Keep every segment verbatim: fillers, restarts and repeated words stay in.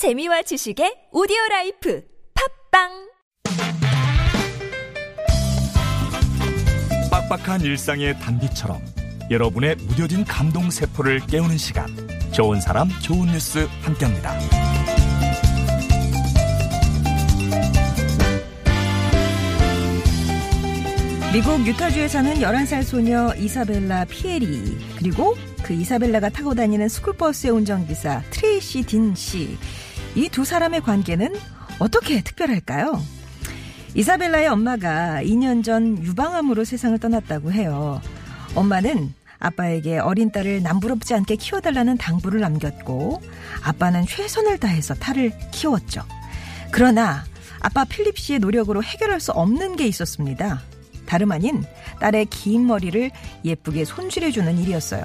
재미와 지식의 오디오라이프 팝빵! 빡빡한 일상의 단비처럼 여러분의 무뎌진 감동세포를 깨우는 시간, 좋은 사람 좋은 뉴스 함께합니다. 미국 유타주에 사는 열한 살 소녀 이사벨라 피에리, 그리고 그 이사벨라가 타고 다니는 스쿨버스의 운전기사 트레이시 딘 씨, 이 두 사람의 관계는 어떻게 특별할까요? 이사벨라의 엄마가 이 년 전 유방암으로 세상을 떠났다고 해요. 엄마는 아빠에게 어린 딸을 남부럽지 않게 키워달라는 당부를 남겼고, 아빠는 최선을 다해서 딸을 키웠죠. 그러나 아빠 필립 씨의 노력으로 해결할 수 없는 게 있었습니다. 다름 아닌 딸의 긴 머리를 예쁘게 손질해주는 일이었어요.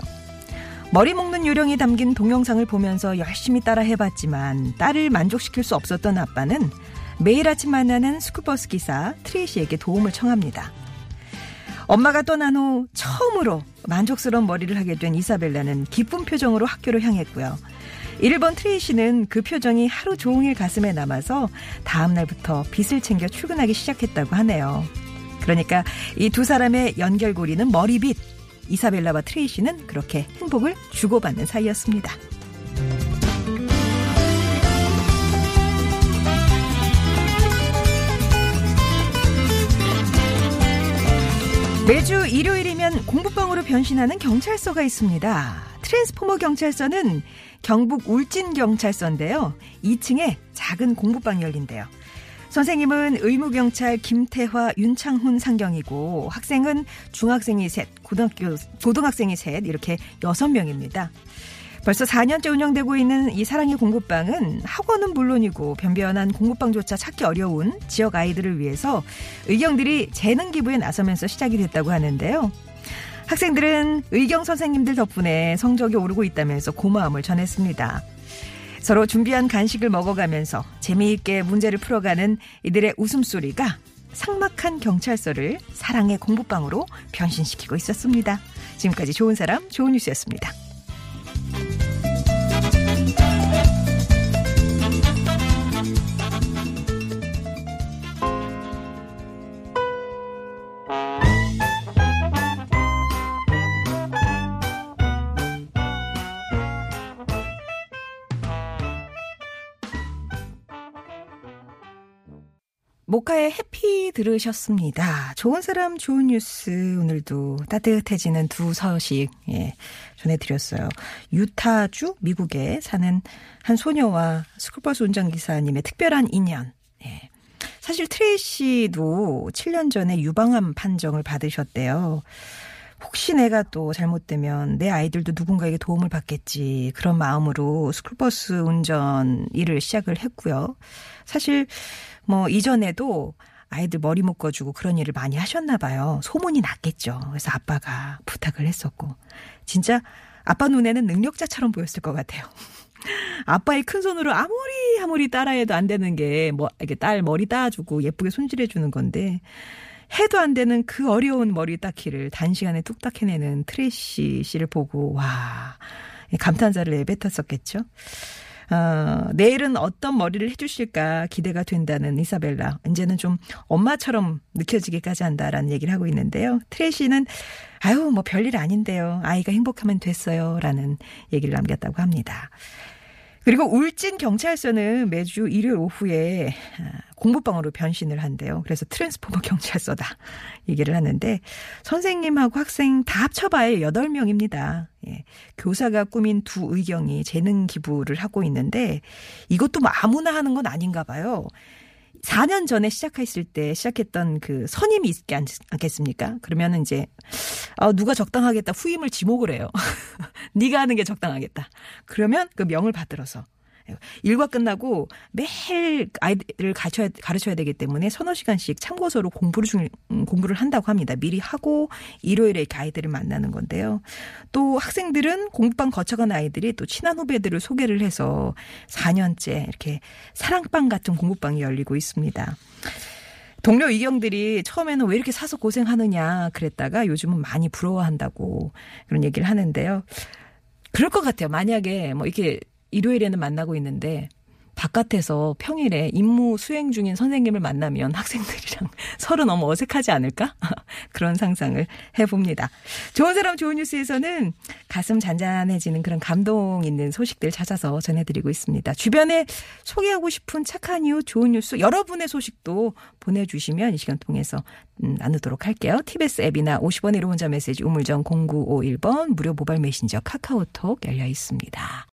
머리 묶는 요령이 담긴 동영상을 보면서 열심히 따라해봤지만 딸을 만족시킬 수 없었던 아빠는 매일 아침 만나는 스쿨버스 기사 트레이시에게 도움을 청합니다. 엄마가 떠난 후 처음으로 만족스러운 머리를 하게 된 이사벨라는 기쁜 표정으로 학교로 향했고요. 일 번 트레이시는 그 표정이 하루 종일 가슴에 남아서 다음 날부터 빚을 챙겨 출근하기 시작했다고 하네요. 그러니까 이 두 사람의 연결고리는 머리빗. 이사벨라와 트레이시는 그렇게 행복을 주고받는 사이였습니다. 매주 일요일이면 공부방으로 변신하는 경찰서가 있습니다. 트랜스포머 경찰서는 경북 울진경찰서인데요. 이 층에 작은 공부방이 열린대요. 선생님은 의무경찰 김태화, 윤창훈 상경이고, 학생은 중학생이 셋, 고등학교, 고등학생이 셋, 이렇게 여섯 명입니다. 벌써 사 년째 운영되고 있는 이 사랑의 공부방은 학원은 물론이고 변변한 공부방조차 찾기 어려운 지역 아이들을 위해서 의경들이 재능 기부에 나서면서 시작이 됐다고 하는데요. 학생들은 의경 선생님들 덕분에 성적이 오르고 있다면서 고마움을 전했습니다. 서로 준비한 간식을 먹어가면서 재미있게 문제를 풀어가는 이들의 웃음소리가 삭막한 경찰서를 사랑의 공부방으로 변신시키고 있었습니다. 지금까지 좋은 사람, 좋은 뉴스였습니다. 모카의 해피 들으셨습니다. 좋은 사람 좋은 뉴스, 오늘도 따뜻해지는 두 소식 예, 전해드렸어요. 유타주 미국에 사는 한 소녀와 스쿨버스 운전기사님의 특별한 인연. 예. 사실 트레이시도 칠 년 전에 유방암 판정을 받으셨대요. 혹시 내가 또 잘못되면 내 아이들도 누군가에게 도움을 받겠지, 그런 마음으로 스쿨버스 운전 일을 시작을 했고요. 사실 뭐 이전에도 아이들 머리 묶어주고 그런 일을 많이 하셨나 봐요. 소문이 났겠죠. 그래서 아빠가 부탁을 했었고, 진짜 아빠 눈에는 능력자처럼 보였을 것 같아요. 아빠의 큰 손으로 아무리 아무리 따라해도 안 되는 게 뭐 이렇게 딸 머리 따주고 예쁘게 손질해 주는 건데, 해도 안 되는 그 어려운 머리 닦기를 단시간에 뚝딱 해내는 트레이시 씨를 보고 와, 감탄사를 내뱉었었겠죠. 어, 내일은 어떤 머리를 해주실까 기대가 된다는 이사벨라. 이제는 좀 엄마처럼 느껴지기까지 한다라는 얘기를 하고 있는데요. 트레이시는 아유 뭐 별일 아닌데요, 아이가 행복하면 됐어요 라는 얘기를 남겼다고 합니다. 그리고 울진경찰서는 매주 일요일 오후에 공부방으로 변신을 한대요. 그래서 트랜스포머 경찰서다 얘기를 하는데, 선생님하고 학생 다 합쳐봐야 여덟 명입니다. 예. 교사가 꾸민 두 의경이 재능 기부를 하고 있는데, 이것도 뭐 아무나 하는 건 아닌가 봐요. 사 년 전에 시작했을 때 시작했던 그 선임이 있지 않겠습니까? 그러면 이제 아, 누가 적당하겠다 후임을 지목을 해요. 네가 하는 게 적당하겠다. 그러면 그 명을 받들어서 일과 끝나고 매일 아이들을 가르쳐야, 가르쳐야 되기 때문에 서너 시간씩 참고서로 공부를, 중, 공부를 한다고 합니다. 미리 하고 일요일에 이렇게 아이들을 만나는 건데요. 또 학생들은 공부방 거쳐간 아이들이 또 친한 후배들을 소개를 해서 사 년째 이렇게 사랑방 같은 공부방이 열리고 있습니다. 동료 의경들이 처음에는 왜 이렇게 사서 고생하느냐 그랬다가 요즘은 많이 부러워한다고 그런 얘기를 하는데요. 그럴 것 같아요. 만약에 뭐 이렇게 일요일에는 만나고 있는데 바깥에서 평일에 임무 수행 중인 선생님을 만나면 학생들이랑 서로 너무 어색하지 않을까? 그런 상상을 해봅니다. 좋은 사람 좋은 뉴스에서는 가슴 잔잔해지는 그런 감동 있는 소식들 찾아서 전해드리고 있습니다. 주변에 소개하고 싶은 착한 이유 좋은 뉴스 여러분의 소식도 보내주시면 이 시간 통해서 음, 나누도록 할게요. 티비에스 앱이나 오십 원의 일 호 문자 메시지 우물정 공구오일 번 무료 모바일 메신저 카카오톡 열려 있습니다.